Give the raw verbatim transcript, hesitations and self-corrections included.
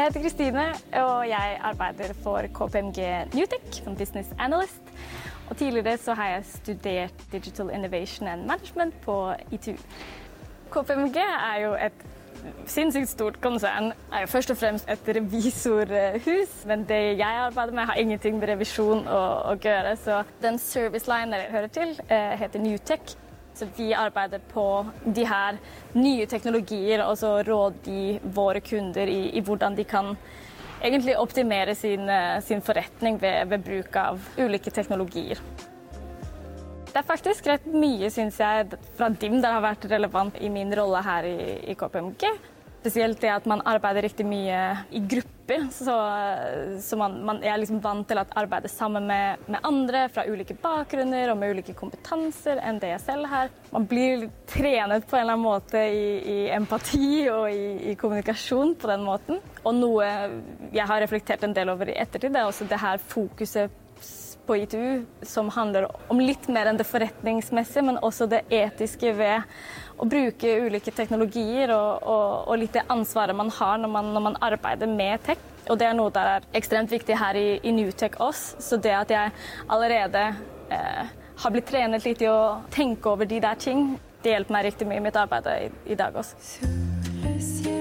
Jeg heter Kristine, og jeg arbeider for K P M G Newtech som business analyst. Og tidligere så har jeg studert Digital Innovation and Management på I T U. K P M G er jo et sinnssykt stort konsern. Er jo først og fremst et revisorhus, men det jeg arbeider med har ingenting med revisjon å, å gjøre. Så den serviceline jeg hører til heter Newtech. Så vi arbeider på de her nye teknologier, og så rådgi våre kunder i, i hvordan de kan egentlig optimere sin, sin forretning ved, ved bruk av ulike teknologier. Det er faktisk rett mye, synes jeg, fra dem der har vært relevant i min rolle her i, i K P M G. Spesielt det at man arbeider riktig mye i grupper, så, så man, man er liksom vant til å arbeide sammen med, med andre fra ulike bakgrunner og med ulike kompetanser enn det jeg selv har. Man blir trenet på en eller annen måte i, i empati og i, i kommunikasjon på den måten. Og noe jeg har reflektert en del over i ettertid, det er også det her fokuset på I T U, som handler om litt mer enn det forretningsmessige, men også det etiske ved å bruke ulike teknologier og, og, og litt det ansvaret man har når man, når man arbeider med tech. Og det er noe der er ekstremt viktig her i, i Newtech oss, så det at jeg allerede eh, har blitt trenet litt i å tenke over de der ting, det hjelper meg riktig mye i mitt arbeid i, i dag også.